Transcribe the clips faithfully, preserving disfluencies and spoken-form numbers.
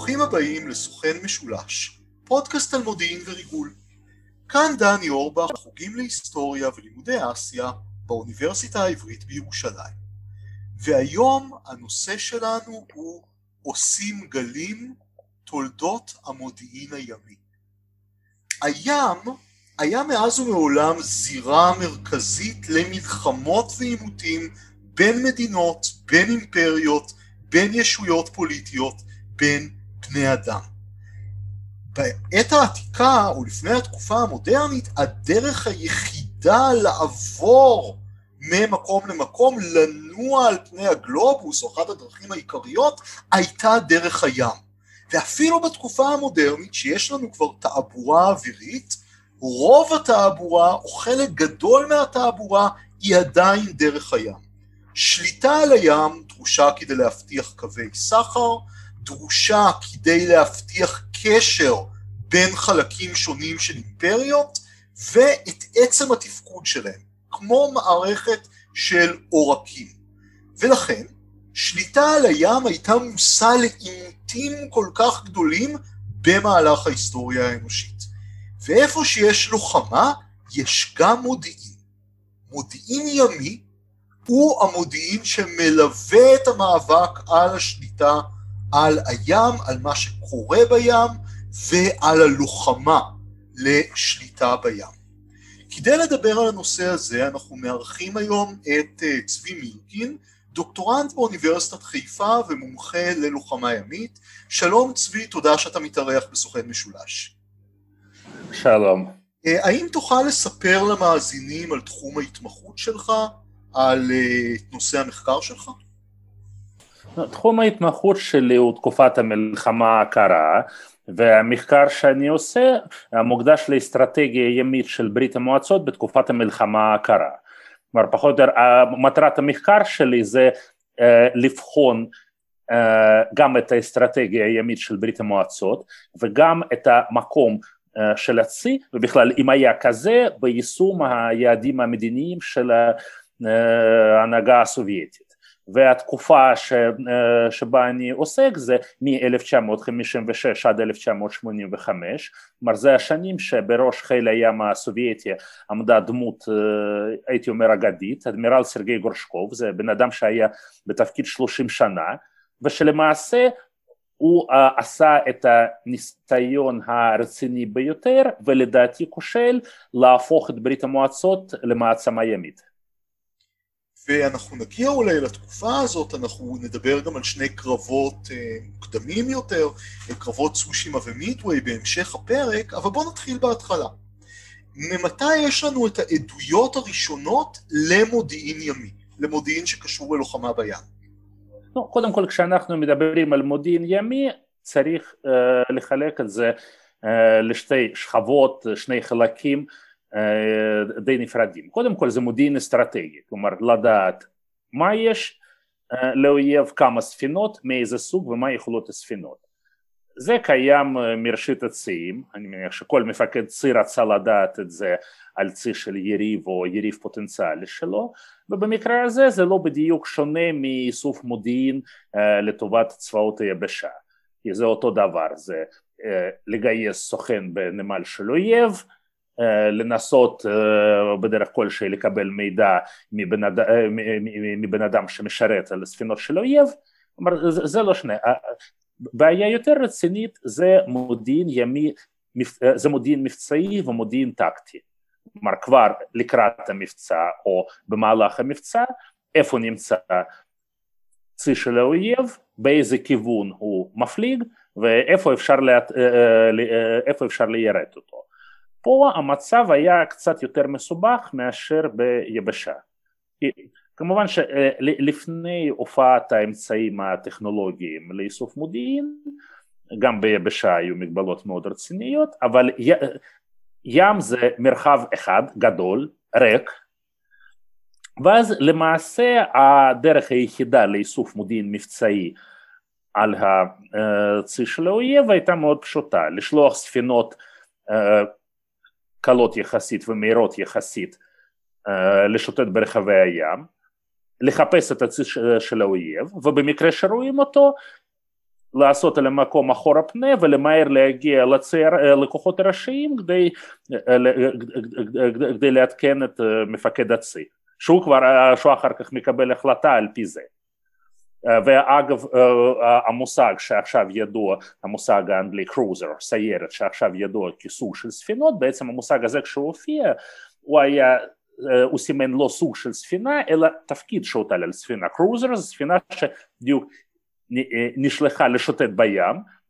ברוכים הבאים לסוכן משולש, פודקאסט תלמודין וריגול. כאן דני אורבח, חוגים להיסטוריה ולימודי אסיה באוניברסיטה העברית בירושלים. והיום הנושא שלנו הוא עושים גלים, תולדות המודיעין הימי. הים היה מאז ומעולם זירה מרכזית למלחמות ועימותים בין מדינות, בין אימפריות, בין ישויות פוליטיות, בין בני אדם. בעת העתיקה, או לפני התקופה המודרנית, הדרך היחידה לעבור ממקום למקום, לנוע על פני הגלובוס, או אחת הדרכים העיקריות, הייתה דרך הים. ואפילו בתקופה המודרנית, שיש לנו כבר תעבורה אווירית, רוב התעבורה, או חלק גדול מהתעבורה, היא עדיין דרך הים. שליטה על הים דרושה כדי להבטיח קווי סחר, דרושה כדי להבטיח קשר בין חלקים שונים של אימפריות, ואת עצם התפקוד שלהם, כמו מערכת של עורקים. ולכן, שליטה על הים הייתה מושא לעימותים כל כך גדולים במהלך ההיסטוריה האנושית. ואיפה שיש לוחמה, יש גם מודיעין. מודיעין ימי הוא המודיעין שמלווה את המאבק על השליטה על הים, על מה שקורה בים, ועל הלוחמה לשליטה בים. כדי לדבר על הנושא הזה, אנחנו מארחים היום את צבי מירקין, דוקטורנט באוניברסיטת חיפה ומומחה ללוחמה ימית. שלום צבי, תודה שאתה מתארח בסוכן משולש. שלום. האם תוכל לספר למאזינים על תחום ההתמחות שלך, על נושא המחקר שלך? תחום ההתמחות שלי הוא תקופת המלחמה הקרה, והמחקר שאני עושה מוקדש לאסטרטגיה ימית של ברית המועצות בתקופת המלחמה הקרה. כלומר, פחות או יותר, מטרת המחקר שלי זה אה, לבחון אה, גם את האסטרטגיה הימית של ברית המועצות, וגם את המקום אה, של הצי, ובכלל אם היה כזה, ביישום היעדים המדיניים של ההנהגה הסובייטית. והתקופה ש, שבה אני עוסק זה מ-אלף תשע מאות חמישים ושש עד אלף תשע מאות שמונים וחמש, כלומר זה השנים שבראש חיל הים הסובייטי עמדה דמות, הייתי אומר אגדית, אדמירל סרגי גורשקוב, זה בן אדם שהיה בתפקיד שלושים שנה, ושלמעשה הוא עשה את הניסיון הרציני ביותר, ולדעתי כושל, להפוך את ברית המועצות למעצמה ימית. ואנחנו נגיע אולי לתקופה הזאת, אנחנו נדבר גם על שני קרבות מוקדמים יותר, קרבות צושימה ומידווי בהמשך הפרק, אבל בואו נתחיל בהתחלה. ממתי יש לנו את העדויות הראשונות למודיעין ימי, למודיעין שקשור ללוחמה בים? לא, קודם כל כשאנחנו מדברים על מודיעין ימי, צריך uh, לחלק את זה uh, לשתי שכבות, שני חלקים, די נפרדים. קודם כל זה מודיעין אסטרטגי, כלומר לדעת מה יש לאויב, כמה ספינות, מאיזה סוג ומה יכולות הספינות. זה קיים מראשית הציים, אני מניח שכל מפקד צי רצה לדעת את זה על צי של יריב או יריב פוטנציאלי שלו, ובמקרה הזה זה לא בדיוק שונה מאיסוף מודיעין לטובת צבאות היבשה, כי זה אותו דבר, זה לגייס סוכן בנמל של אויב, לנסות בדרך כלשהי לקבל מידע מבן אדם שמשרת על הספינות של אויב, זה לא שני. הבעיה יותר רצינית זה מודיעין ימי, זה מודיעין מבצעי ומודיעין טקטי. כלומר כבר לקראת המבצע או במהלך המבצע, איפה נמצא צי של האויב, באיזה כיוון הוא מפליג ואיפה אפשר ליירט אותו. פה המצב היה קצת יותר מסובך מאשר ביבשה. כמובן שלפני הופעת האמצעים הטכנולוגיים לאיסוף מודיעין, גם ביבשה היו מגבלות מאוד רציניות, אבל ים זה מרחב אחד גדול, ריק, ואז למעשה הדרך היחידה לאיסוף מודיעין מבצעי על הצי של האויב הייתה מאוד פשוטה, לשלוח ספינות קלות יחסית ומהירות יחסית לשוטט ברחבי הים, לחפש את הצי של האויב, ובמקרה שרואים אותו, לעשות על המקום אחור הפנה ולמהר להגיע לכוחות הראשיים כדי להתקן את מפקד הצי, שהוא כבר, שהוא אחר כך מקבל החלטה על פי זה. ואגב, המושג שעכשיו ידוע, המושג האנגלי קרוזר, סיירת, שעכשיו ידוע כסוג של ספינות, בעצם המושג הזה כשהופיע, הוא היה, הוא סימן לא סוג של ספינה, אלא תפקיד שהוטל על ספינה. קרוזר זה ספינה שדיוק נשלחה לשוטט בים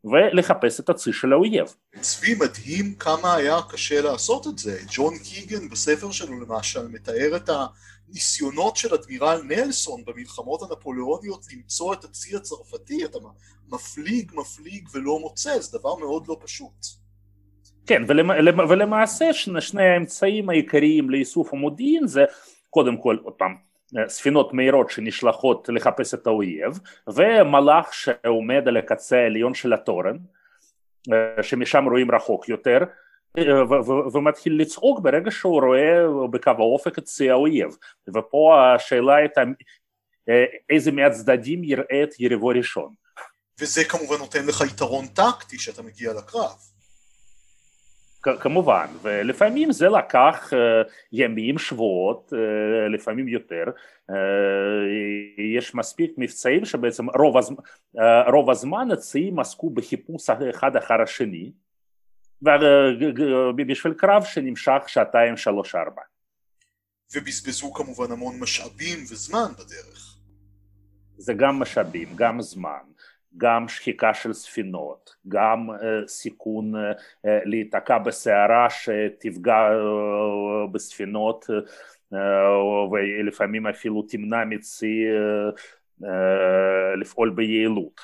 ולחפש את הצי של האויב. צבי, מדהים כמה היה קשה לעשות את זה. ג'ון קיגן בספר שלו למשל מתאר את הניסיונות של אדמירל נלסון במלחמות הנפוליאוניות למצוא את הצי הצרפתי, אתה מפליג מפליג ולא מוצא, זה דבר מאוד לא פשוט. כן, ולמעשה שני האמצעים העיקריים לאיסוף המודיעין זה קודם כל, עוד פעם, ספינות מהירות שנשלחות לחפש את האויב, ומלאך שעומד על הקצה העליון של התורן, שמשם רואים רחוק יותר, ומתחיל לצעוק ברגע שהוא רואה בקו האופק את צי האויב. ופה השאלה הייתה, איזה מהצדדים יראה את יריבו ראשון. וזה כמובן נותן לך יתרון טקטי שאתה מגיע לקרב. כמובן, ולפעמים זה לקח ימים, שבועות, לפעמים יותר. יש מספיק מבצעים שבעצם רוב הזמן, רוב הזמן הציים עסקו בחיפוש אחד אחר השני, ובשביל קרב שנמשך שעתיים, שלוש, ארבע. ובזבזו כמובן המון משאבים וזמן בדרך. זה גם משאבים, גם זמן. גם שחיקה של ספינות, גם uh, סיכון uh, להיתקע בסערה שתפגע uh, בספינות, uh, ולפעמים אפילו תמנע מצי uh, uh, לפעול ביעילות.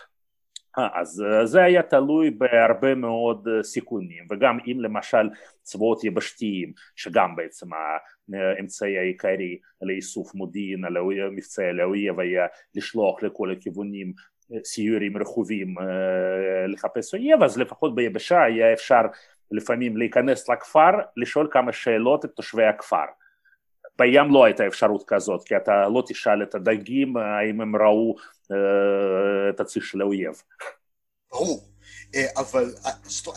Uh, אז uh, זה היה תלוי בהרבה מאוד uh, סיכונים, וגם אם למשל צבאות יבשתיים, שגם בעצם האמצעי העיקרי לאיסוף מודיעין, מבצעי לאויב היה לשלוח לכל הכיוונים, סיורים רחובים לחפש אויב, אז לפחות ביבשה היה אפשר לפעמים להיכנס לכפר, לשאול כמה שאלות את תושבי הכפר. בים לא הייתה אפשרות כזאת, כי אתה לא תשאל את הדגים האם הם ראו את הצי של האויב. ברור, אבל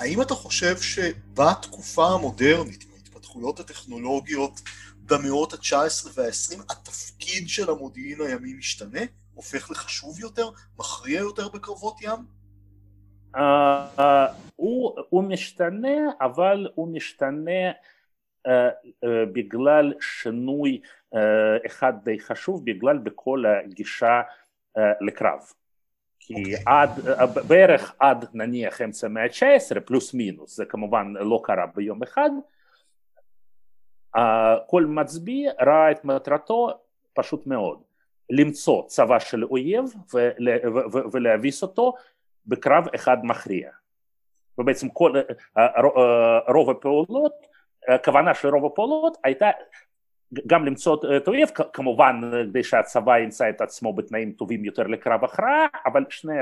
האם אתה חושב שבתקופה המודרנית, מההתפתחויות הטכנולוגיות במאות ה-תשע עשרה וה-עשרים, התפקיד של המודיעין הימי משתנה? הופך לחשוב יותר, מכריע יותר בקרבות ים? הוא משתנה, אבל הוא משתנה בגלל שינוי אחד די חשוב, בגלל בכל הגישה לקרב. כי בערך עד נניח אמצע המאה ה-תשע עשרה, פלוס מינוס, זה כמובן לא קרה ביום אחד, כל מצביא ראה את מטרתו פשוט מאוד. למצוא צבא של אויב ולהביס אותו בקרב אחד מכריע. ובעצם כל, רוב הפעולות, הכוונה של רוב הפעולות הייתה גם למצוא את אויב, כמובן כדי שהצבא ימצא את עצמו בתנאים טובים יותר לקרב הכרעה, אבל שני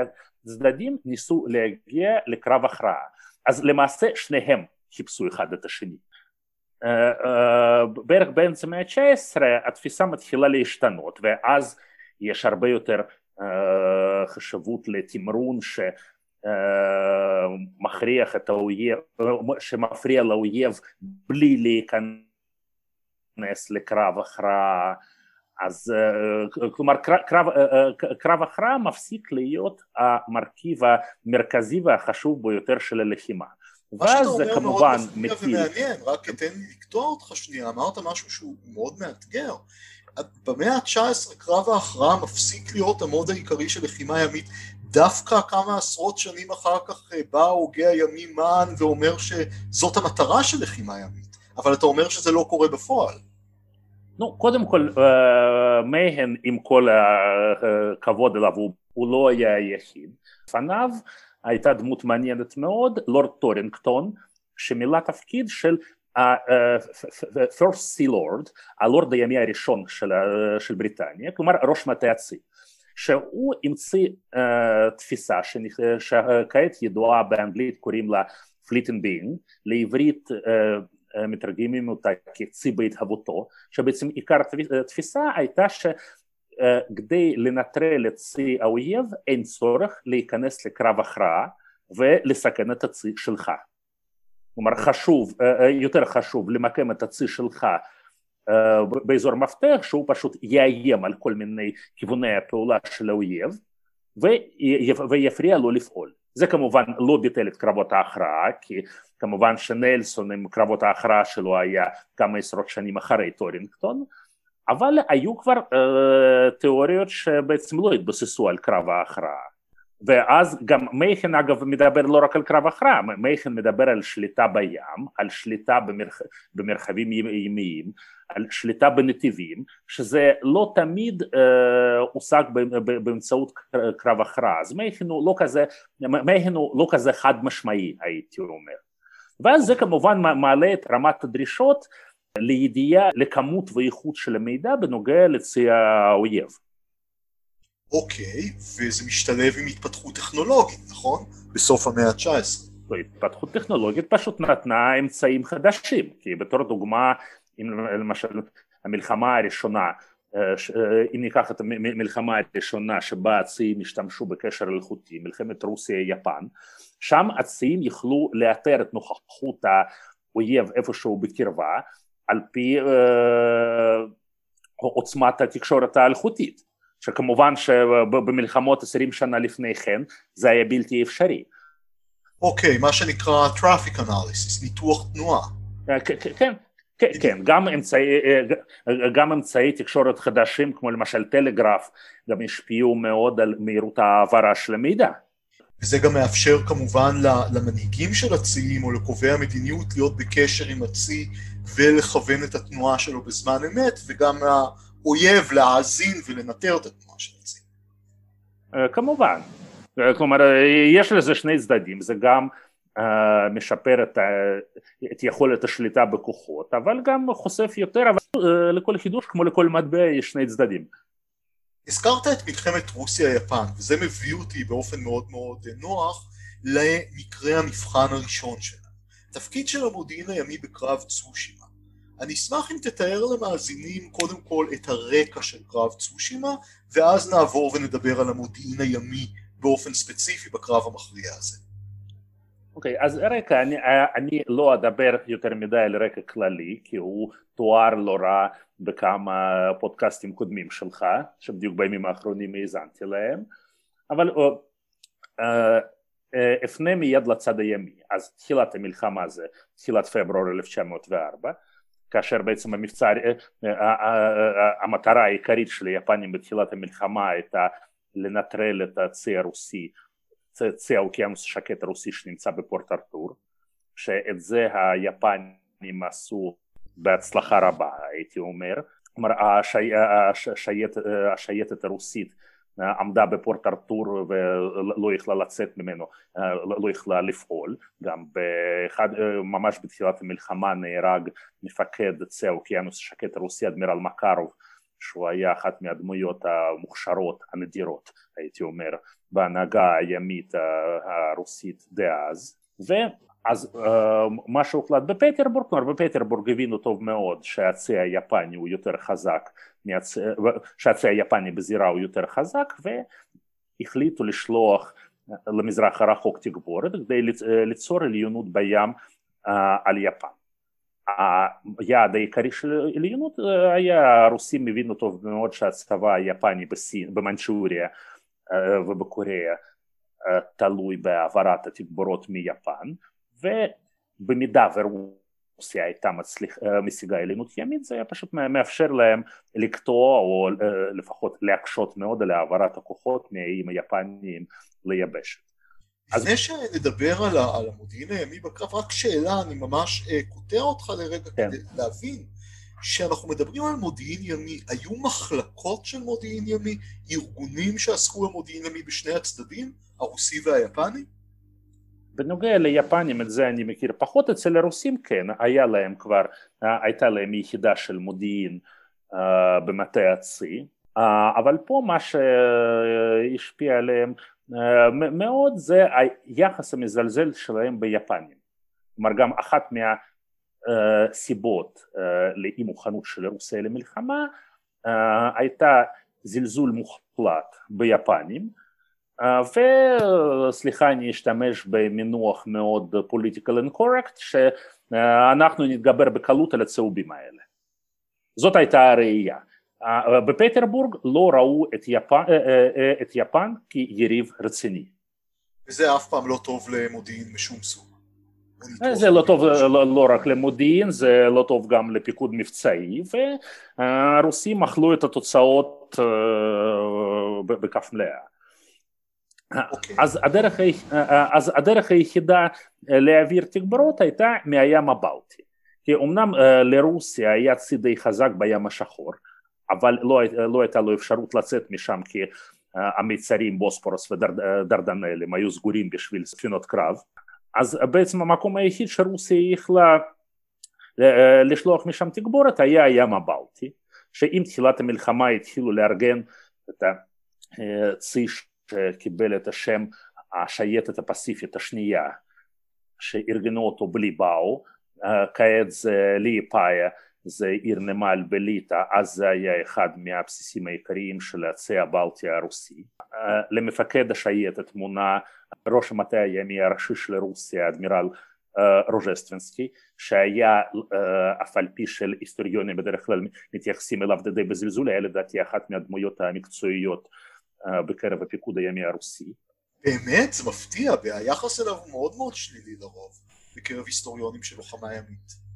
הצדדים ניסו להגיע לקרב הכרעה. אז למעשה שניהם חיפשו אחד את השני. בערך באמצע המאה ה-תשע עשרה התפיסה מתחילה להשתנות, ואז יש הרבה יותר חשיבות לתמרון שמכריח את האויב, שמפריע לאויב בלי להיכנס לקרב הכרעה. אז כלומר קרב הכרעה מפסיק להיות המרכיב המרכזי והחשוב ביותר של הלחימה. מה שאתה אומר מאוד מפתיע ומעניין, רק אתן לי לקטוע אותך שנייה, אמרת משהו שהוא מאוד מאתגר. במאה ה-תשע עשרה קרב ההכרעה מפסיק להיות המוד העיקרי של לחימה ימית, דווקא כמה עשרות שנים אחר כך בא הוגה הימי מן ואומר שזאת המטרה של לחימה ימית, אבל אתה אומר שזה לא קורה בפועל. נו, קודם כל, מהן עם כל הכבוד אליו, הוא לא היה היחיד. לפניו הייתה דמות מעניינת מאוד, לורד טורינגטון, שמילא תפקיד של ה-First Sea Lord, הלורד הימי הראשון של בריטניה, כלומר ראש מטה הצי, שהוא המציא תפיסה שכעת ידועה באנגלית, קוראים לה Fleeting Being, לעברית מתרגמים אותה כצי בהתהוותו, שבעצם עיקר התפיסה הייתה ש כדי לנטרל את צי האויב אין צורך להיכנס לקרב הכרעה ולסכן את הצי שלך. כלומר חשוב, יותר חשוב למקם את הצי שלך באזור מפתח שהוא פשוט יאיים על כל מיני כיווני הפעולה של האויב ויפריע לו לפעול. זה כמובן לא ביטל את קרבות ההכרעה, כי כמובן שנלסון עם קרבות ההכרעה שלו היה כמה עשרות שנים אחרי טורינגטון, אבל היו כבר אה, תיאוריות שבעצם לא התבססו על קרב ההכרעה. ואז גם מייכן אגב מדבר לא רק על קרב ההכרעה, מייכן מדבר על שליטה בים, על שליטה במרח... במרחבים ימיים, על שליטה בנתיבים, שזה לא תמיד אה, הושג באמצעות קרב ההכרעה. אז מייכן הוא לא כזה, מייכן הוא לא כזה חד משמעי, הייתי אומר. ואז זה כמובן מעלה את רמת הדרישות לידיעה, לכמות ואיכות של המידע בנוגע לצי האויב. אוקיי, וזה משתלב עם התפתחות טכנולוגית, נכון? בסוף המאה ה-תשע עשרה. התפתחות טכנולוגית פשוט נתנה אמצעים חדשים, כי בתור דוגמה, אם למשל המלחמה הראשונה, אם ניקח את המלחמה הראשונה שבה הציים השתמשו בקשר אלחוטי, מלחמת רוסיה-יפן, שם הציים יכלו לאתר את נוכחות האויב איפשהו בקרבה, על פי אה, עוצמת התקשורת האלחוטית, שכמובן שבמלחמות עשרים שנה לפני כן, זה היה בלתי אפשרי. אוקיי, מה שנקרא traffic analysis, ניתוח תנועה. כן, כן, כן, גם אמצעי, גם אמצעי תקשורת חדשים, כמו למשל טלגרף, גם השפיעו מאוד על מהירות העברה של המידע. וזה גם מאפשר כמובן למנהיגים של הציים או לקובעי המדיניות להיות בקשר עם הצי ולכוון את התנועה שלו בזמן אמת, וגם האויב להאזין ולנטר את התנועה של הצי. כמובן, כלומר יש לזה שני צדדים, זה גם משפר את יכולת השליטה בכוחות, אבל גם חושף יותר, אבל לכל חידוש כמו לכל מטבע יש שני צדדים. הזכרת את מלחמת רוסיה-יפן, וזה מביא אותי באופן מאוד מאוד נוח למקרה המבחן הראשון שלה. תפקיד של המודיעין הימי בקרב צושימה. אני אשמח אם תתאר למאזינים קודם כל את הרקע של קרב צושימה, ואז נעבור ונדבר על המודיעין הימי באופן ספציפי בקרב המכריע הזה. אוקיי, okay, אז הרקע, אני, אני לא אדבר יותר מדי על רקע כללי, כי הוא תואר לא רע בכמה פודקאסטים קודמים שלך, שבדיוק בימים האחרונים האזנתי להם, אבל או, אה, אה, אפנה מיד לצד הימי. אז תחילת המלחמה זה, תחילת פברואר אלף תשע מאות וארבע, כאשר בעצם המבצע, אה, אה, אה, המטרה העיקרית של היפנים בתחילת המלחמה הייתה לנטרל את הצי הרוסי, צי האוקיינוס השקט הרוסי שנמצא בפורט ארתור, שאת זה היפנים עשו בהצלחה רבה, הייתי אומר. כלומר, השייטת הרוסית עמדה בפורט ארתור ולא יכלה לצאת ממנו, לא יכלה לפעול. גם ממש בתחילת המלחמה נהרג מפקד צי האוקיינוס השקט הרוסי, אדמירל מקרוב, שהוא היה אחת מהדמויות המוכשרות, הנדירות, הייתי אומר, בהנהגה הימית הרוסית דאז. ואז מה שהוחלט בפטרבורג, כלומר בפטרבורג הבינו טוב מאוד שהצי היפני הוא יותר חזק, שהצי היפני בזירה הוא יותר חזק, והחליטו לשלוח למזרח הרחוק תגבורת, כדי ליצור עליונות בים על יפן. היעד העיקרי של עליונות היה, הרוסים הבינו טוב מאוד שהצבא היפני בסין, במנצ'וריה ובקוריאה תלוי בהעברת התגבורות מיפן, ובמידה ורוסיה הייתה משיגה עליונות ימית, זה היה פשוט מאפשר להם לקטוע או לפחות להקשות מאוד על העברת הכוחות מהאיים היפניים ליבשת. לפני שנדבר על המודיעין הימי בקרב, רק שאלה, אני ממש כותר אותך לרגע כדי להבין שאנחנו מדברים על מודיעין ימי. היו מחלקות של מודיעין ימי, ארגונים שעסקו במודיעין ימי בשני הצדדים, הרוסי והיפני? בנוגע ליפנים את זה אני מכיר פחות, אצל הרוסים כן, היה להם כבר, הייתה להם יחידה של מודיעין במטה הצי, אבל פה מה שהשפיע עליהם מאוד זה היחס המזלזל שלהם ביפנים. כלומר גם אחת מהסיבות לאי מוכנות של רוסיה למלחמה הייתה זלזול מוחלט ביפנים, וסליחה אני אשתמש במינוח מאוד political incorrect, שאנחנו נתגבר בקלות על הצהובים האלה. זאת הייתה הראייה. בפטרבורג לא ראו את יפן, את יפן כיריב רציני. וזה אף פעם לא טוב למודיעין משום סוג. זה לא טוב לא רק למודיעין, זה לא טוב גם לפיקוד מבצעי, והרוסים אכלו את התוצאות בכף מלאה. אז הדרך, אז הדרך היחידה להעביר תגברות הייתה מהים הבלטי. כי אמנם לרוסיה היה צד די חזק בים השחור, אבל לא, לא הייתה לו אפשרות לצאת משם, כי המצרים בוספורס ודרדנלים היו סגורים בשביל ספינות קרב. אז בעצם המקום היחיד שרוסיה יכלה לשלוח משם תגבורת היה הים הבלטי, שעם תחילת המלחמה התחילו לארגן את הצי שקיבל את השם השייטת הפסיפית השנייה, שארגנו אותו בלי באו, כעת זה ליפאיה, זה עיר נמל בליטה, אז זה היה אחד מהבסיסים העיקריים של הצי הבלטי הרוסי. למפקד השייטת מונה ראש המטה הימי הראשי של רוסיה, אדמירל רוז'סטבנסקי, שהיה אף על פי של היסטוריונים בדרך כלל מתייחסים אליו די בזלזול, היה לדעתי אחת מהדמויות המקצועיות בקרב הפיקוד הימי הרוסי. באמת זה מפתיע, והיחס אליו מאוד מאוד שלילי לרוב בקרב היסטוריונים של לוחמה ימית.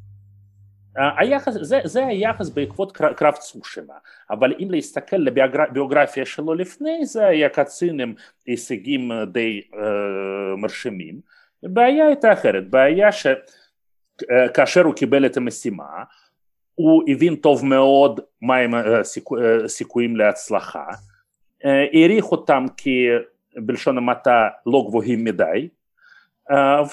היחס, זה, זה היחס בעקבות קרב צושימה, אבל אם להסתכל לביוגרפיה שלו לפני, זה היה קצין עם הישגים די אה, מרשימים. בעיה הייתה אחרת, בעיה שכאשר הוא קיבל את המשימה, הוא הבין טוב מאוד מה הם הסיכויים להצלחה, העריך אותם כבלשון המעטה לא גבוהים מדי,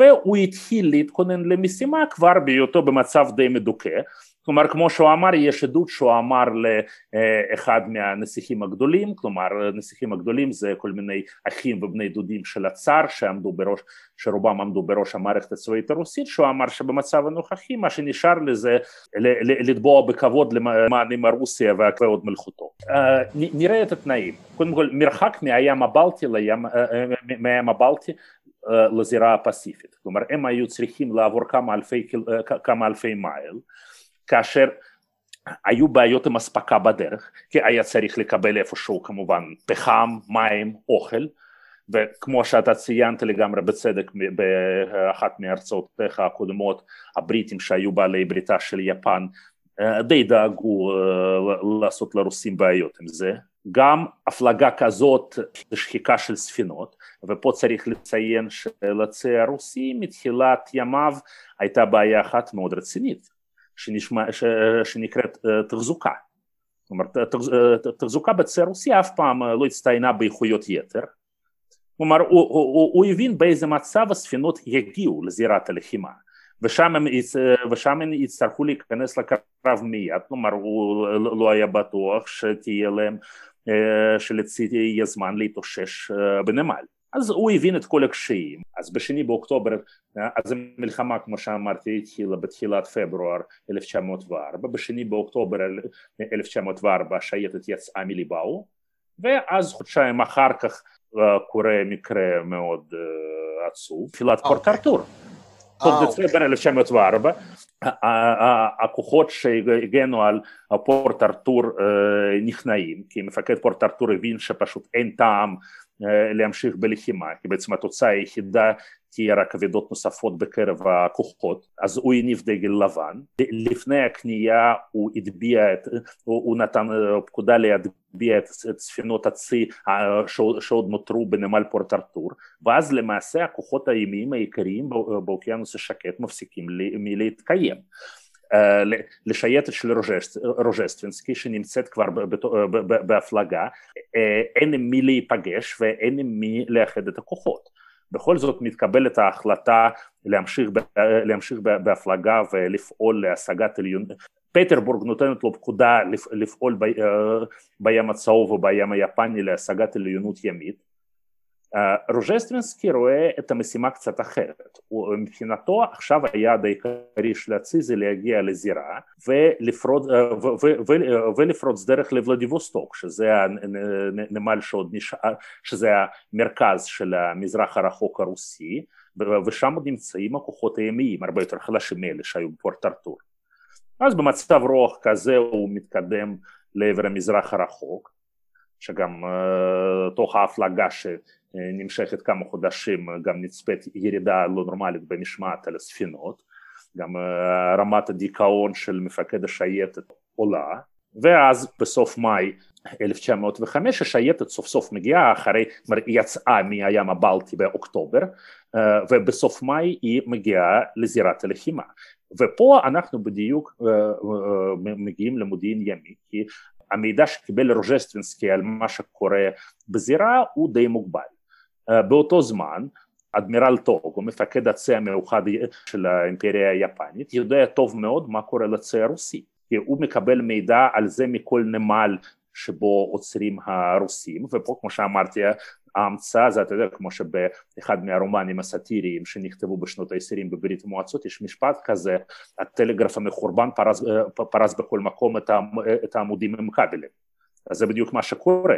והוא התחיל להתכונן למשימה כבר בהיותו במצב די מדוכא. כלומר, כמו שהוא אמר, יש עדות שהוא אמר לאחד מהנסיכים הגדולים, כלומר, הנסיכים הגדולים זה כל מיני אחים ובני דודים של הצאר, שעמדו בראש, שרובם עמדו בראש המערכת הצבאית הרוסית, שהוא אמר שבמצב הנוכחי, מה שנשאר לזה, לתבוע בכבוד למענים הרוסיה והכבוד מלכותו. נראה את התנאים. קודם כל, מרחק מהים הבלטי לים, מהים הבלטי, לזירה הפסיפית. כלומר, הם היו צריכים לעבור כמה אלפי, כמה אלפי מייל, כאשר היו בעיות עם הספקה בדרך, כי היה צריך לקבל איפשהו כמובן פחם, מים, אוכל, וכמו שאתה ציינת לגמרי בצדק באחת מהרצאותיך הקודמות, הבריטים שהיו בעלי בריתה של יפן, די דאגו לעשות לרוסים בעיות עם זה. גם הפלגה כזאת שחיקה של ספינות, ופה צריך לציין שלצי הרוסי מתחילת ימיו הייתה בעיה אחת מאוד רצינית, שנשמע, ש, שנקראת תחזוקה. זאת אומרת, תחזוקה בצי הרוסי אף פעם לא הצטיינה באיכויות יתר, כלומר הוא, הוא, הוא, הוא הבין באיזה מצב הספינות יגיעו לזירת הלחימה, ושם הם, ושם הם יצטרכו להיכנס לקרב מיד, כלומר הוא לא היה בטוח שתהיה להם, שלצידי יהיה זמן להתאושש בנמל. אז הוא הבין את כל הקשיים. אז בשני באוקטובר, אז המלחמה כמו שאמרתי התחילה בתחילת פברואר אלף תשע מאות וארבע, בשני באוקטובר אלף תשע מאות וארבע השייטת יצאה מליבאו, ואז חודשיים אחר כך קורה מקרה מאוד עצוב, תפילת פורט ארתור. תוך דצמבר אלף תשע מאות וארבע, הכוחות שהגנו על פורט ארתור נכנעים, כי מפקד פורט ארתור הבין שפשוט אין טעם להמשיך בלחימה, כי בעצם התוצאה היחידה תהיה רק כבדות נוספות בקרב הכוחות, אז הוא הניף דגל לבן, לפני הקנייה הוא הדביע, הוא נתן פקודה להדביע את ספינות הצי שעוד נותרו בנמל פורט ארתור, ואז למעשה הכוחות הימיים העיקריים באוקיינוס השקט מפסיקים מלהתקיים. לשייטת של רוז'סטבנסקי שנמצאת כבר בהפלגה, אין מי להיפגש ואין מי לאחד את הכוחות. בכל זאת מתקבלת ההחלטה להמשיך בהפלגה ולפעול להשגת עליון. פטרבורג נותנת לו פקודה לפעול בים הצהוב ובים היפני להשגת עליונות ימית, רוז'סטבנסקי רואה את המשימה קצת אחרת, מבחינתו עכשיו היעד העיקרי של הצי זה להגיע לזירה ולפרוץ דרך לבלדיווסטוק, שזה הנמל שעוד נשאר, שזה המרכז של המזרח הרחוק הרוסי, ושם עוד נמצאים הכוחות הימיים הרבה יותר חלשים מאלה שהיו בפורט ארתור. אז במצב רוח כזה הוא מתקדם לעבר המזרח הרחוק, שגם תוך ההפלגה ש... נמשכת כמה חודשים, גם נצפית ירידה לא נורמלית במשמעת על הספינות, גם רמת הדיכאון של מפקד השייטת עולה, ואז בסוף מאי אלף תשע מאות וחמש השייטת סוף סוף מגיעה אחרי, היא יצאה מהים הבלטי באוקטובר, ובסוף מאי היא מגיעה לזירת הלחימה. ופה אנחנו בדיוק מגיעים למודיעין ימי, כי המידע שקיבל רוז'סטבנסקי על מה שקורה בזירה הוא די מוגבל. באותו זמן, אדמירל טוגו, מפקד הצי המאוחד של האימפריה היפנית, יודע טוב מאוד מה קורה לצי הרוסי. הוא מקבל מידע על זה מכל נמל שבו עוצרים הרוסים, ופה כמו שאמרתי, ההמצאה, זה אתה יודע, כמו שבאחד מהרומנים הסאטיריים שנכתבו בשנות ה-עשרים בברית המועצות, יש משפט כזה, הטלגרף המחורבן פרס, פרס בכל מקום את העמודים עם כבלים. אז זה בדיוק מה שקורה.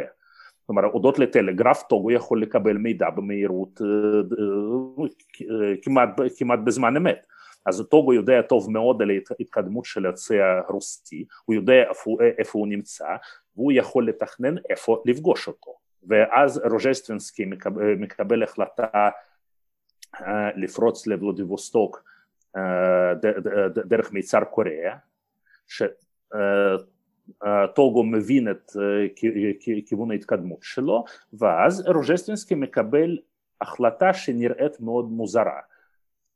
זאת אומרת, הודות לטלגרף, טוגו יכול לקבל מידע במהירות כמעט, כמעט בזמן אמת. אז טוגו יודע טוב מאוד על ההתקדמות של הצי הרוסי, הוא יודע איפה, איפה הוא נמצא, והוא יכול לתכנן איפה לפגוש אותו. ואז רוז'סטבנסקי מקבל, מקבל החלטה uh, לפרוץ לבלודיווסטוק uh, דרך מיצר קוריאה, שטוגו uh, uh, מבין את uh, כיוון ההתקדמות שלו, ואז רוז'סטבנסקי מקבל החלטה שנראית מאוד מוזרה.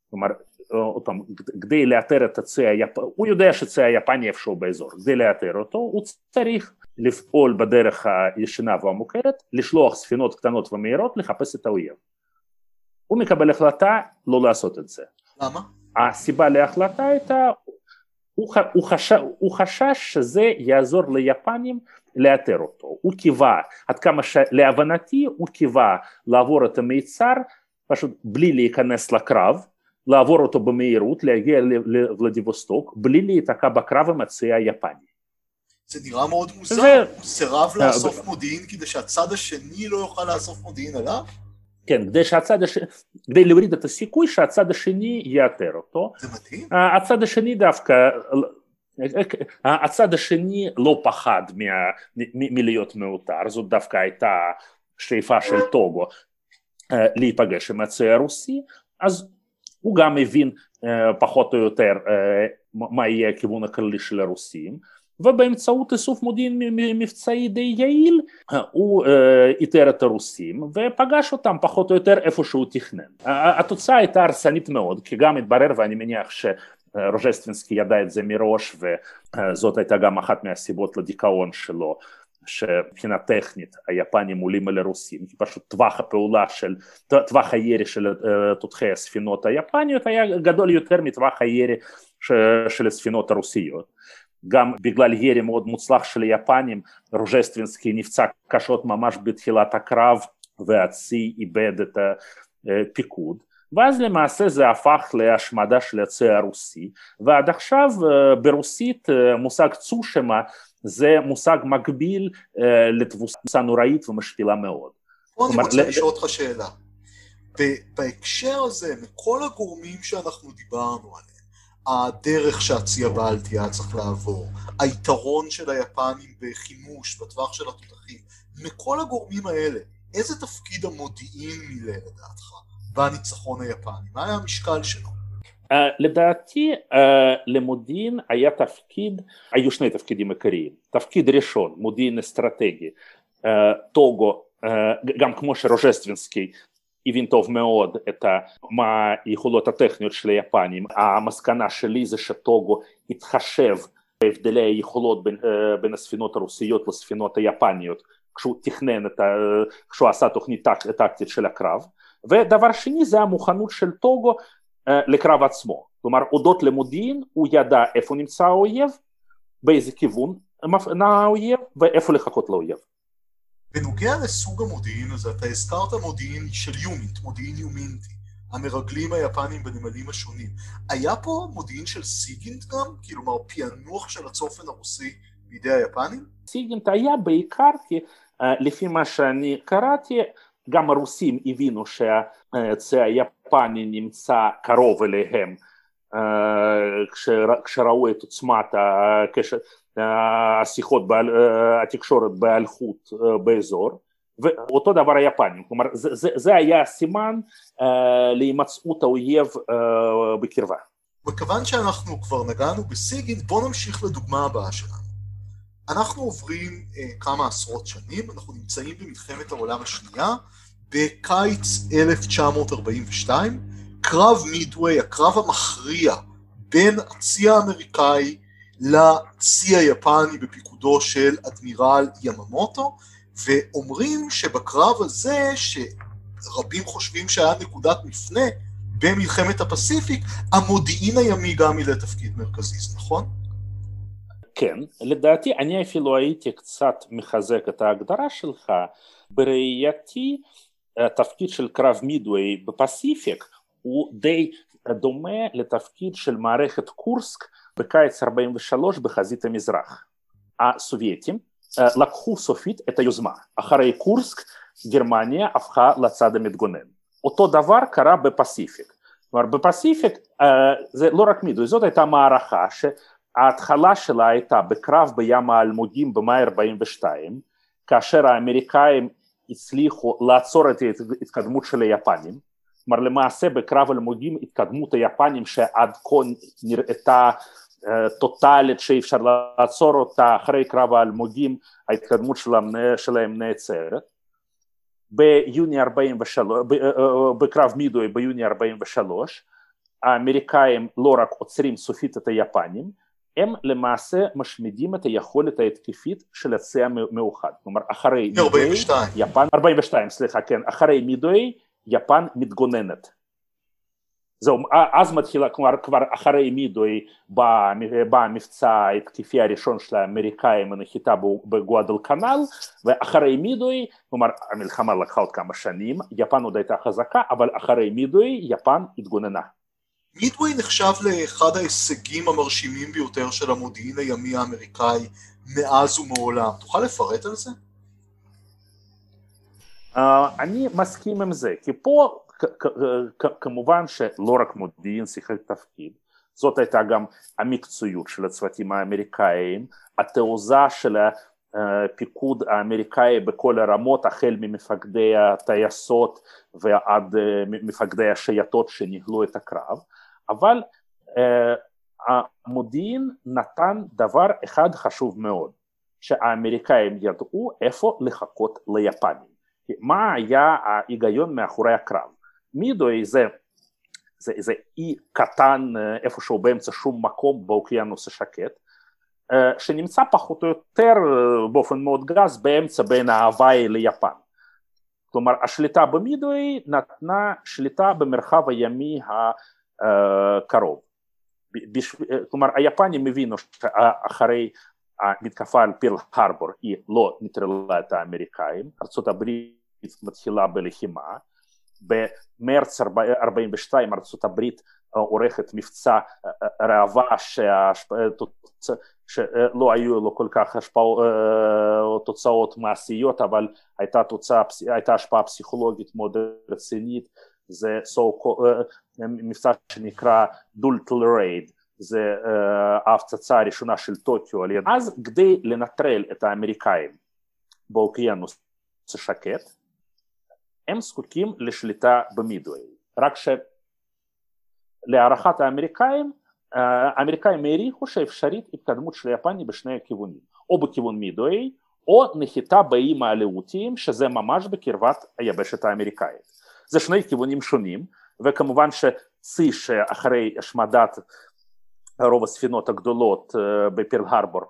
כלומר, אותם, כדי לאתר את הצי היפני, הוא יודע שצי היפני איפשהו באזור, כדי לאתר אותו הוא צריך לפעול בדרך הישנה והמוכרת, לשלוח ספינות קטנות ומהירות, לחפש את האויב. הוא מקבל החלטה לא לעשות את זה. למה? הסיבה להחלטה הייתה, הוא, הוא, חש, הוא חשש שזה יעזור ליפנים לאתר אותו. הוא קיווה, עד כמה שלהבנתי, הוא קיווה לעבור את המיצר, פשוט בלי להיכנס לקרב, לעבור אותו במהירות, להגיע לבלדיווסטוק, בלי להיתקע בקרב עם הצי היפני. זה נראה מאוד מוזר, הוא סירב לאסוף מודיעין כדי שהצד השני לא יוכל לאסוף מודיעין עליו? כן, כדי להוריד את הסיכוי שהצד השני יאתר אותו. זה מדהים? הצד השני דווקא, הצד השני לא פחד מלהיות מאותר, זאת דווקא הייתה שאיפה של טוגו להיפגש עם הצי הרוסי, אז הוא גם הבין פחות או יותר מה יהיה הכיוון הכללי של הרוסים, ובאמצעות איסוף מודיעין מבצעי די יעיל, הוא איתר את הרוסים, ופגש אותם פחות או יותר איפה שהוא תכנן. התוצאה הייתה הרסנית מאוד, כי גם התברר, ואני מניח שרוז'סטבנסקי ידע את זה מראש, וזאת הייתה גם אחת מהסיבות לדיכאון שלו, שבחינה טכנית היפנים עולים אל הרוסים, כי פשוט טווח הפעולה של, טווח הירי של תותחי הספינות היפניות, היה גדול יותר מטווח הירי של הספינות הרוסיות. גם בגלל ירי מאוד מוצלח של היפנים, רוז'סטבנסקי נפצע קשות ממש בתחילת הקרב, והצי איבד את הפיקוד, ואז למעשה זה הפך להשמדה של הצי הרוסי, ועד עכשיו ברוסית מושג צושימה, זה מושג מקביל לתבוסה נוראית ומשפילה מאוד. פה אני רוצה לשאול אותך שאלה, בהקשר הזה, מכל הגורמים שאנחנו דיברנו עליהם, הדרך שהצי הבלטי היה צריך לעבור, היתרון של היפנים בחימוש, בטווח של התותחים, מכל הגורמים האלה, איזה תפקיד המודיעין מילא לדעתך בניצחון היפני? מה היה המשקל שלו? Uh, לדעתי, uh, למודיעין היה תפקיד, היו שני תפקידים עיקריים. תפקיד ראשון, מודיעין אסטרטגי, uh, טוגו, uh, גם כמו שרוז'סטבנסקי, הבין טוב מאוד את מה היכולות הטכניות של היפנים. המסקנה שלי זה שטוגו התחשב בהבדלי היכולות בין, בין הספינות הרוסיות לספינות היפניות, כשהוא תכנן, את ה, כשהוא עשה תוכנית טקטית של הקרב. ודבר שני זה המוכנות של טוגו לקרב עצמו. כלומר, הודות למודיעין, הוא ידע איפה נמצא האויב, באיזה כיוון נע האויב, ואיפה לחכות לאויב. בנוגע לסוג המודיעין הזה, אתה הזכרת מודיעין של יומינט, מודיעין יומינטי, המרגלים היפנים בנמלים השונים. היה פה מודיעין של סיגינט גם? כלומר, פיענוח של הצופן הרוסי בידי היפנים? סיגינט היה בעיקר, כי לפי מה שאני קראתי, גם הרוסים הבינו שהצי היפני נמצא קרוב אליהם, כשראו את עוצמת הקשר, השיחות, התקשורת בהלכות באזור, ואותו דבר היפנים, כלומר זה, זה היה סימן להימצאות האויב בקרבה. מכיוון שאנחנו כבר נגענו בסיגינט, בואו נמשיך לדוגמה הבאה שלנו. אנחנו עוברים כמה עשרות שנים, אנחנו נמצאים במלחמת העולם השנייה, בקיץ אלף תשע מאות ארבעים ושתיים, קרב מידווי, הקרב המכריע בין הצי האמריקאי לצי היפני בפיקודו של אדמירל יממוטו, ואומרים שבקרב הזה, שרבים חושבים שהיה נקודת מפנה במלחמת הפסיפיק, המודיעין הימי גם מילא תפקיד מרכזי, נכון? כן, לדעתי אני אפילו הייתי קצת מחזק את ההגדרה שלך. בראייתי התפקיד של קרב מידווי בפסיפיק הוא די דומה לתפקיד של מערכת קורסק בקיץ ארבעים ושלוש בחזית המזרח. הסובייטים לקחו סופית את היוזמה. אחרי קורסק, גרמניה הפכה לצד המתגונן. אותו דבר קרה בפסיפיק. כלומר, בפסיפיק זה לא רק מידווי, זאת הייתה מערכה שההתחלה שלה הייתה בקרב בים האלמוגים במאי ארבעים ושתיים, כאשר האמריקאים הצליחו לעצור את ההתקדמות של היפנים. כלומר, למעשה בקרב אלמוגים התקדמות היפנים שעד כה נראתה טוטלית שאי אפשר לעצור אותה, אחרי קרב האלמוגים ההתקדמות שלהם נעצרת. ביוני ארבעים ושלוש, בקרב מידווי ביוני ארבעים ושלוש, האמריקאים לא רק עוצרים סופית את היפנים, הם למעשה משמידים את היכולת ההתקפית של הצי המאוחד. כלומר, אחרי מידווי, יפן, ארבעים ושתיים, סליחה, כן, אחרי מידווי, יפן מתגוננת. זהו, אז מתחילה, כלומר, כבר אחרי מידווי במבצע ההתקפי הראשון של האמריקאים הנחיתה בגואדל קנל, ואחרי מידווי, כלומר, המלחמה לקחה עוד כמה שנים, יפן עוד הייתה חזקה, אבל אחרי מידווי, יפן התגוננה. מידווי נחשב לאחד ההישגים המרשימים ביותר של המודיעין הימי האמריקאי מאז ומעולם. תוכל לפרט על זה? Uh, אני מסכים עם זה, כי פה כ- כ- כ- כמובן שלא רק מודיעין שיחק תפקיד, זאת הייתה גם המקצועיות של הצוותים האמריקאים, התעוזה של הפיקוד האמריקאי בכל הרמות, החל ממפקדי הטייסות ועד מפקדי השייטות שניהלו את הקרב, אבל uh, המודיעין נתן דבר אחד חשוב מאוד, שהאמריקאים ידעו איפה לחכות ליפנים. מה היה ההיגיון מאחורי הקרב? מידווי זה, זה, זה אי קטן איפשהו באמצע שום מקום באוקיינוס השקט, שנמצא פחות או יותר באופן מאוד גס באמצע בין ההוואי ליפן. כלומר, השליטה במידווי נתנה שליטה במרחב הימי הקרוב. כלומר, היפנים הבינו שאחרי המתקפה על פירל הרבור היא לא נטרלה את האמריקאים, ארצות הברית מתחילה בלחימה, במרץ ארבעים ושתיים ארצות הברית עורכת מבצע ראווה שלא היו לו כל כך תוצאות מעשיות, אבל הייתה תוצאה, הייתה השפעה פסיכולוגית מאוד רצינית, זה מבצע שנקרא דולטל רייד, זה uh, ההפצצה הראשונה של טוקיו. אז כדי לנטרל את האמריקאים באוקיינוס השקט, הם זקוקים לשליטה במידווי. רק שלהערכת האמריקאים, uh, האמריקאים העריכו שאפשרית התקדמות של היפנים בשני הכיוונים, או בכיוון מידווי, או נחיתה באיים הלאוטיים, שזה ממש בקרבת היבשת האמריקאית. זה שני כיוונים שונים, וכמובן שצי שאחרי השמדת רוב הספינות הגדולות בפירל הרבור,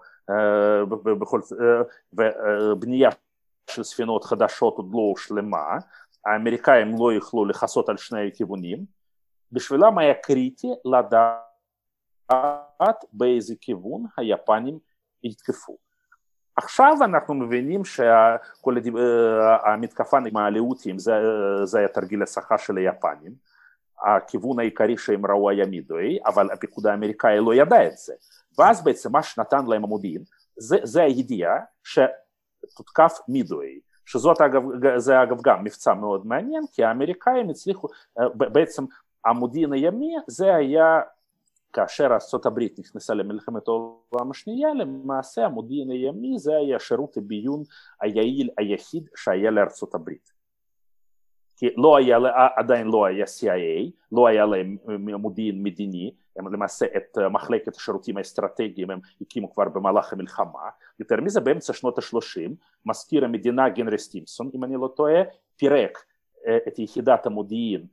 ובנייה של ספינות חדשות עוד לא שלמה, האמריקאים לא יכלו לחסות על שני הכיוונים, בשבילם היה קריטי לדעת באיזה כיוון היפנים יתקפו. עכשיו אנחנו מבינים שכל המתקפה עם הלאותים זה, זה התרגיל השכה של היפנים, הכיוון העיקרי שהם ראו היה מידווי, אבל הפיקוד האמריקאי לא ידע את זה, ואז בעצם מה שנתן להם המודיעין, זה, זה הידיעה שתותקף מידווי, שזאת אגב, זה אגב גם מבצע מאוד מעניין, כי האמריקאים הצליחו, בעצם המודיעין הימי זה היה, כאשר ארצות הברית נכנסה למלחמת העולם השנייה, למעשה המודיעין הימי זה היה שירות הביון היעיל היחיד שהיה לארצות הברית. כי לא היה, עדיין לא היה סי איי איי, לא היה להם מודיעין מדיני, הם למעשה את מחלקת השירותים האסטרטגיים הם הקימו כבר במהלך המלחמה, יותר מזה באמצע שנות ה-שלושים, מזכיר המדינה הנרי סטימסון, אם אני לא טועה, פירק את יחידת המודיעין,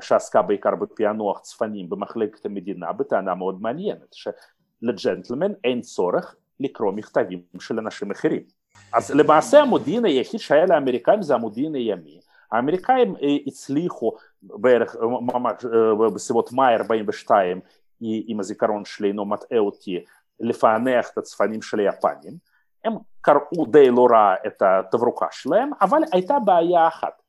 שעסקה בעיקר בפענוח צפנים במחלקת המדינה, בטענה מאוד מעניינת, שלג'נטלמן אין צורך לקרוא מכתבים של אנשים אחרים. אז למעשה המודיעין היחיד שהיה לאמריקאים זה המודיעין הימי, האמריקאים הצליחו בערך בסביבות מאי ארבעים ושתיים, אם הזיכרון שלי אינו מטעה אותי, לפענח את הצפנים של היפנים, הם קראו די לא רע את התברוכה שלהם, אבל הייתה בעיה אחת,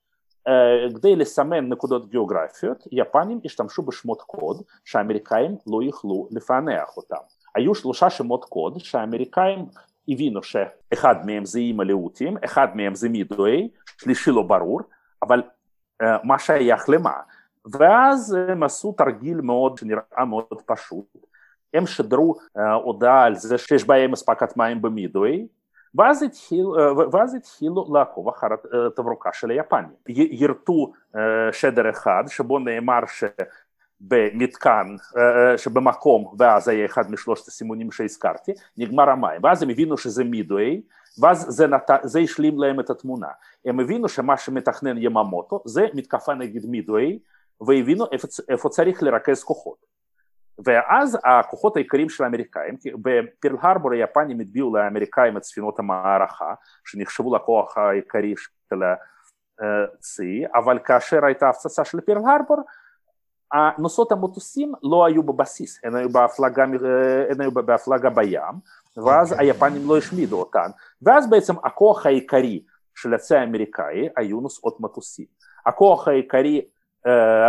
כדי לסמן נקודות גיאוגרפיות, יפנים השתמשו בשמות קוד שהאמריקאים לא יכלו לפענח אותם. היו שלושה שמות קוד שהאמריקאים הבינו שאחד מהם זה אימא לאותים, אחד מהם זה מידווי, שלישי לא ברור, אבל uh, מה שייך למה. ואז הם עשו תרגיל מאוד שנראה מאוד פשוט, הם שדרו uh, הודעה על זה שיש בעיה עם אספקת מים במידווי, ואז התחילו, ואז התחילו לעקוב אחר התברוקה של היפנים. ירתו שדר אחד שבו נאמר שבמתקן, שבמקום, ואז היה אחד משלושת הסימונים שהזכרתי, נגמר המים. ואז הם הבינו שזה מידווי, ואז זה, נת... זה השלים להם את התמונה. הם הבינו שמה שמתכנן יממוטו זה מתקפה נגד מידווי, והבינו איפה, איפה צריך לרכז כוחות. ואז הכוחות העיקריים של האמריקאים, בפרל הרבור היפנים הדביעו לאמריקאים את ספינות המערכה, שנחשבו לכוח העיקרי של הצי, אבל כאשר הייתה הפצצה של פרל הרבור, הנוסעות המטוסים לא היו בבסיס, הן היו בהפלגה, הן היו בהפלגה בים, ואז היפנים לא השמידו אותן, ואז בעצם הכוח העיקרי של הצי האמריקאי היו נוסעות מטוסים. הכוח העיקרי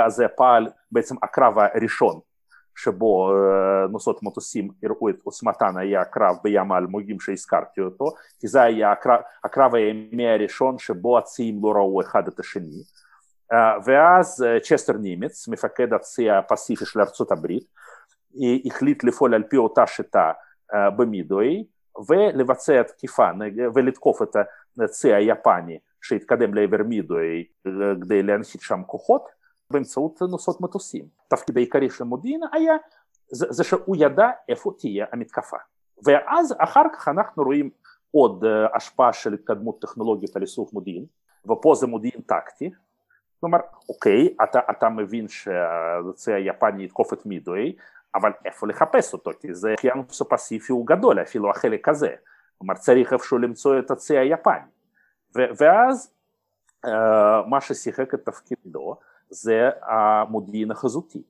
הזה פעל בעצם הקרב הראשון, שבו נוסעות מטוסים הראו את עוצמתן, היה הקרב בים האלמוגים שהזכרתי אותו, כי זה היה הקרב, הקרב הימי הראשון שבו הציים לא ראו אחד את השני, ואז צ'סטר נימץ, מפקד הצי הפסיפי של ארצות הברית, החליט לפעול על פי אותה שיטה במידווי, ולבצע תקיפה ולתקוף את הצי היפני שהתקדם לעבר מידווי כדי להנחית שם כוחות, באמצעות נוסעות מטוסים. תפקיד העיקרי של מודיעין היה, זה, זה שהוא ידע איפה תהיה המתקפה. ואז אחר כך אנחנו רואים עוד השפעה של התקדמות טכנולוגית על איסוף מודיעין, ופה זה מודיעין טקטי. כלומר, אוקיי, אתה, אתה מבין שהצי היפני יתקוף את מידווי, אבל איפה לחפש אותו? כי זה אוקיינוס הפסיפי הוא גדול, אפילו החלק הזה. כלומר, צריך איפשהו למצוא את הצי היפני. ו- ואז אה, מה ששיחק את תפקידו, זה המודיעין החזותי,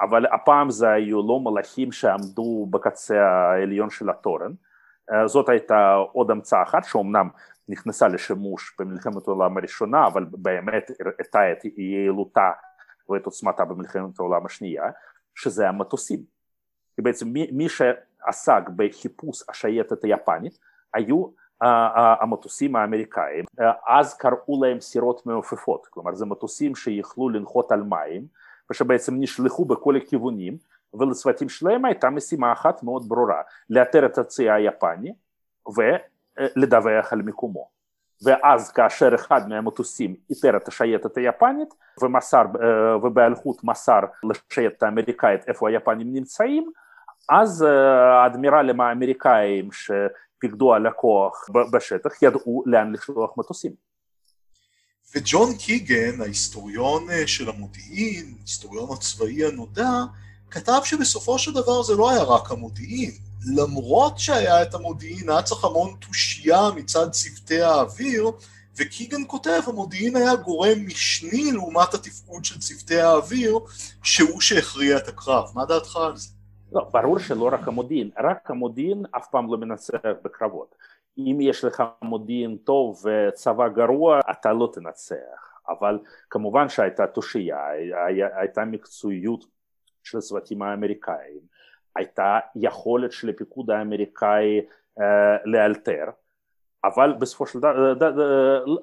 אבל הפעם זה היו לא מלאכים שעמדו בקצה העליון של התורן, זאת הייתה עוד המצאה אחת שאומנם נכנסה לשימוש במלחמת העולם הראשונה, אבל באמת הראתה את יעילותה ואת עוצמתה במלחמת העולם השנייה, שזה המטוסים. בעצם מי, מי שעסק בחיפוש השייטת היפנית היו המטוסים האמריקאים, אז קראו להם סירות מעופפות, כלומר זה מטוסים שיכלו לנחות על מים, ושבעצם נשלחו בכל הכיוונים, ולצוותים שלהם הייתה משימה אחת מאוד ברורה, לאתר את הצי היפני ולדווח על מיקומו. ואז כאשר אחד מהמטוסים איתר את השייטת היפנית, ומסר, ובהלכות מסר לשייטת האמריקאית איפה היפנים נמצאים, אז האדמירלים האמריקאים ש... פיקדו על הכוח בשטח, ידעו לאן לשלוח מטוסים. וג'ון קיגן, ההיסטוריון של המודיעין, היסטוריון הצבאי הנודע, כתב שבסופו של דבר זה לא היה רק המודיעין. למרות שהיה את המודיעין, היה צריך המון תושייה מצד צוותי האוויר, וקיגן כותב, המודיעין היה גורם משני לעומת התפקוד של צוותי האוויר, שהוא שהכריע את הקרב. מה דעתך על זה? לא, ברור שלא רק המודיעין, רק המודיעין אף פעם לא מנצח בקרבות. אם יש לך מודיעין טוב וצבא גרוע, אתה לא תנצח. אבל כמובן שהייתה תושייה, הייתה מקצועיות של הצוותים האמריקאים, הייתה יכולת של הפיקוד האמריקאי לאלתר, אבל בסופו של דבר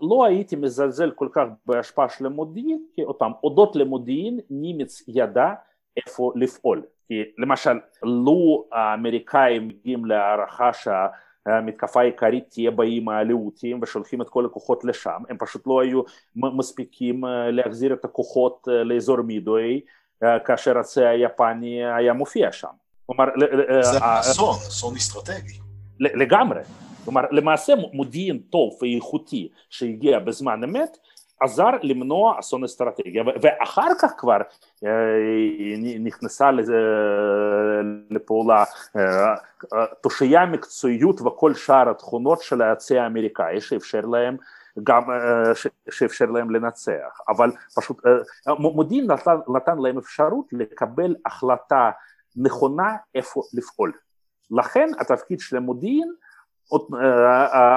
לא הייתי מזלזל כל כך בהשפעה של המודיעין, כי אותם הודות למודיעין נימץ ידע איפה לפעול. כי למשל, לו האמריקאים מגיעים להערכה שהמתקפה העיקרית תהיה באים הלאותיים ושולחים את כל הכוחות לשם, הם פשוט לא היו מספיקים להחזיר את הכוחות לאזור מידווי, כאשר הצי היפני היה מופיע שם. כלומר, זה אסון, אסון אסטרטגי. לגמרי. כלומר, למעשה מודיעין טוב ואיכותי שהגיע בזמן אמת, עזר למנוע אסון אסטרטגיה, ואחר כך כבר נכנסה לפעולה תושייה, מקצועיות וכל שאר התכונות של הצי האמריקאי שאפשר להם גם שאפשר להם לנצח. אבל פשוט מודיעין נתן, נתן להם אפשרות לקבל החלטה נכונה איפה לפעול. לכן התפקיד של המודיעין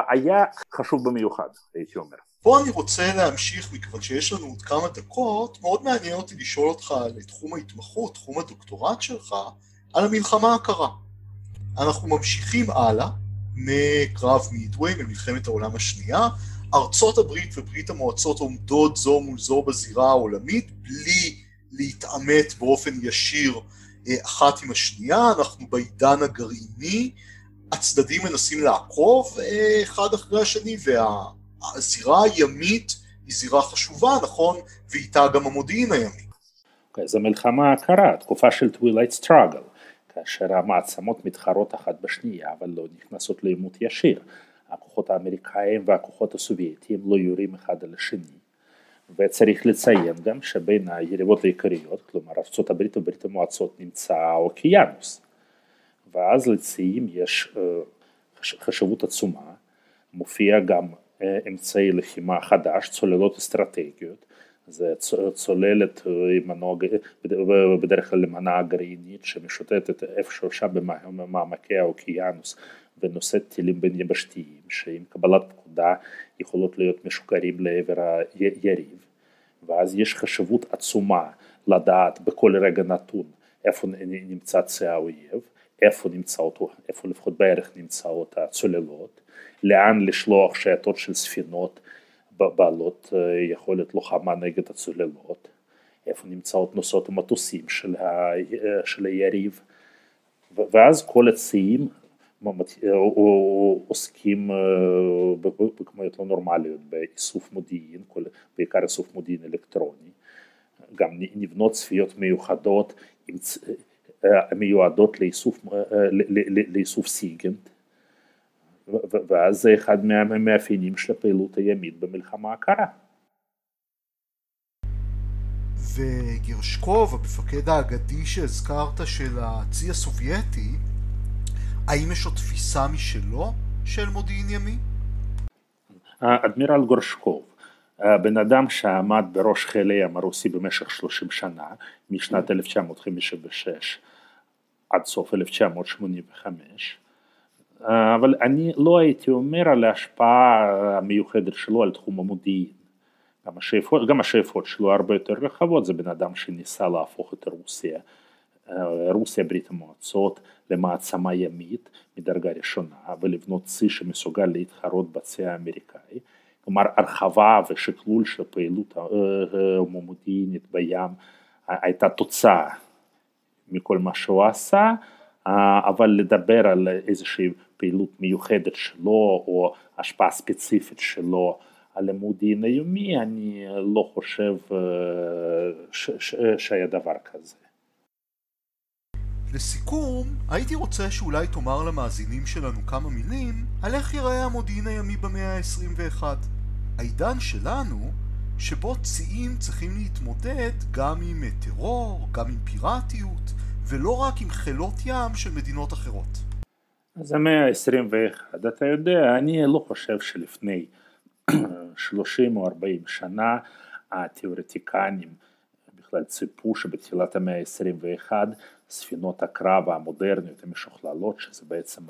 היה חשוב במיוחד, הייתי אומר. פה אני רוצה להמשיך, מכיוון שיש לנו עוד כמה דקות, מאוד מעניין אותי לשאול אותך על תחום ההתמחות, תחום הדוקטורט שלך, על המלחמה הקרה. אנחנו ממשיכים הלאה, מקרב מידווי, ממלחמת העולם השנייה, ארצות הברית וברית המועצות עומדות זו מול זו בזירה העולמית, בלי להתעמת באופן ישיר אחת עם השנייה, אנחנו בעידן הגרעיני, הצדדים מנסים לעקוב אחד אחרי השני, והזירה הימית היא זירה חשובה, נכון? ואיתה גם המודיעין הימי. Okay, זו מלחמה הקרה, תקופה של Twilight Struggle, כאשר המעצמות מתחרות אחת בשנייה, אבל לא נכנסות לעימות ישיר. הכוחות האמריקאים והכוחות הסובייטיים לא יורים אחד על השני. וצריך לציין גם שבין היריבות העיקריות, כלומר ארצות הברית וברית המועצות, נמצא האוקיינוס. ואז לציים יש חשיבות עצומה, מופיע גם אמצעי לחימה חדש, צוללות אסטרטגיות, זה צוללת בדרך כלל למנה הגרעינית שמשוטטת איפה שעושה במעמקי האוקיינוס, ונושאת טילים בין יבשתיים, שעם קבלת פקודה יכולות להיות משוקרים לעבר היריב, ואז יש חשיבות עצומה לדעת בכל רגע נתון איפה נמצא צי האויב, איפה נמצא אותו, איפה לפחות בערך נמצא אותה צוללות, לאן לשלוח שייטות של ספינות בעלות יכולת לוחמה נגד הצוללות, איפה נמצאות נוסעות המטוסים של, ה... של היריב, ואז כל הציים עוסקים בכמויות לא נורמליות, באיסוף מודיעין, בעיקר איסוף מודיעין אלקטרוני, גם נבנות צפיות מיוחדות עם המיועדות לאיסוף, לאיסוף סיגנט, ואז זה אחד מהמאפיינים של הפעילות הימית במלחמה הקרה. וגורשקוב, המפקד האגדי שהזכרת של הצי הסובייטי, האם יש עוד תפיסה משלו של מודיעין ימי? אדמירל גורשקוב, בן אדם שעמד בראש חיל הים הרוסי במשך שלושים שנה, משנת אלף תשע מאות חמישים ושש עד סוף אלף תשע מאות שמונים וחמש, אבל אני לא הייתי אומר על ההשפעה המיוחדת שלו על תחום המודיעין. גם השאיפות, גם השאיפות שלו הרבה יותר רחבות, זה בן אדם שניסה להפוך את רוסיה, רוסיה ברית המועצות, למעצמה ימית מדרגה ראשונה, ולבנות צי שמסוגל להתחרות בצי האמריקאי, כלומר הרחבה ושקלול של פעילות המודיעינית בים הייתה תוצאה מכל מה שהוא עשה, אבל לדבר על איזושהי פעילות מיוחדת שלו או השפעה ספציפית שלו על המודיעין היומי, אני לא חושב ש- ש- שהיה דבר כזה. לסיכום, הייתי רוצה שאולי תאמר למאזינים שלנו כמה מילים על איך ייראה המודיעין הימי במאה ה-עשרים ואחת. העידן שלנו, שבו ציים צריכים להתמודד גם עם טרור, גם עם פיראטיות, ולא רק עם חילות ים של מדינות אחרות. אז המאה ה-עשרים ואחת, אתה יודע, אני לא חושב שלפני שלושים או ארבעים שנה, התיאורטיקנים בכלל ציפו שבתחילת המאה ה-עשרים ואחת, ספינות הקרב המודרניות המשוכללות, שזה בעצם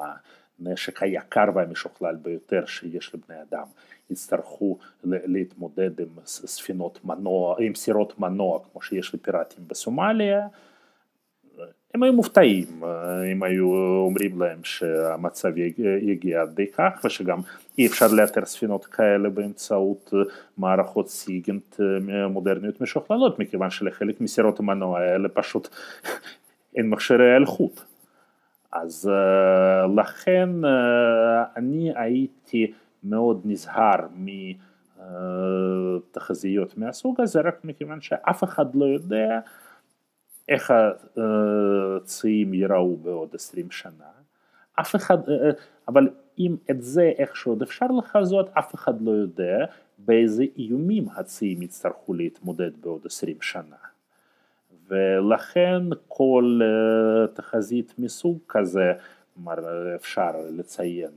הנשק היקר והמשוכלל ביותר שיש לבני אדם, יצטרכו להתמודד עם ספינות מנוע, עם סירות מנוע, כמו שיש לפיראטים בסומליה, הם היו מופתעים, הם היו אומרים להם שהמצב יגיע עד די כך, ושגם אי אפשר לאתר ספינות כאלה באמצעות מערכות סיגינט מודרניות משוכללות, מכיוון שלחלק מסירות המנוע האלה פשוט אין מכשירי הלחות. אז לכן אני הייתי מאוד נזהר מתחזיות מהסוג הזה, רק מכיוון שאף אחד לא יודע איך הציים ייראו בעוד עשרים שנה, אף אחד, אבל אם את זה איכשהו עוד אפשר לחזות, אף אחד לא יודע באיזה איומים הציים יצטרכו להתמודד בעוד עשרים שנה. ולכן כל תחזית מסוג כזה, אפשר לציין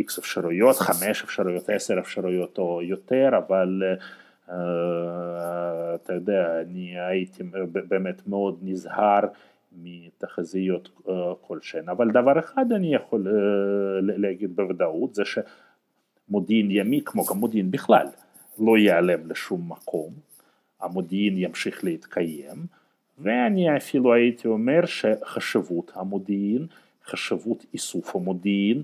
X אפשרויות, חמש אפשרויות, עשר אפשרויות או יותר, אבל אתה יודע, אני הייתי באמת מאוד נזהר מתחזיות כלשהן, אבל דבר אחד אני יכול להגיד בוודאות, זה שמודיעין ימי, כמו גם מודיעין בכלל, לא ייעלם לשום מקום, המודיעין ימשיך להתקיים, ואני אפילו הייתי אומר שחשבות המודיעין, חשבות איסוף המודיעין,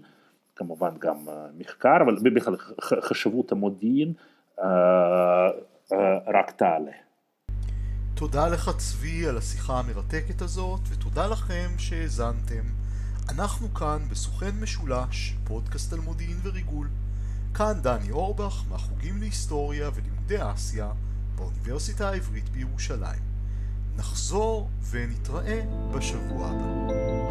כמובן גם מחקר, אבל בכלל חשבות המודיעין, רק תעלה. תודה לך צבי על השיחה המרתקת הזאת, ותודה לכם שהזנתם. אנחנו כאן בסוכן משולש, פודקאסט על מודיעין וריגול. כאן דני אורבח מהחוגים להיסטוריה ולימודי אסיה באוניברסיטה העברית בירושלים. נחזור ונתראה בשבוע הבא.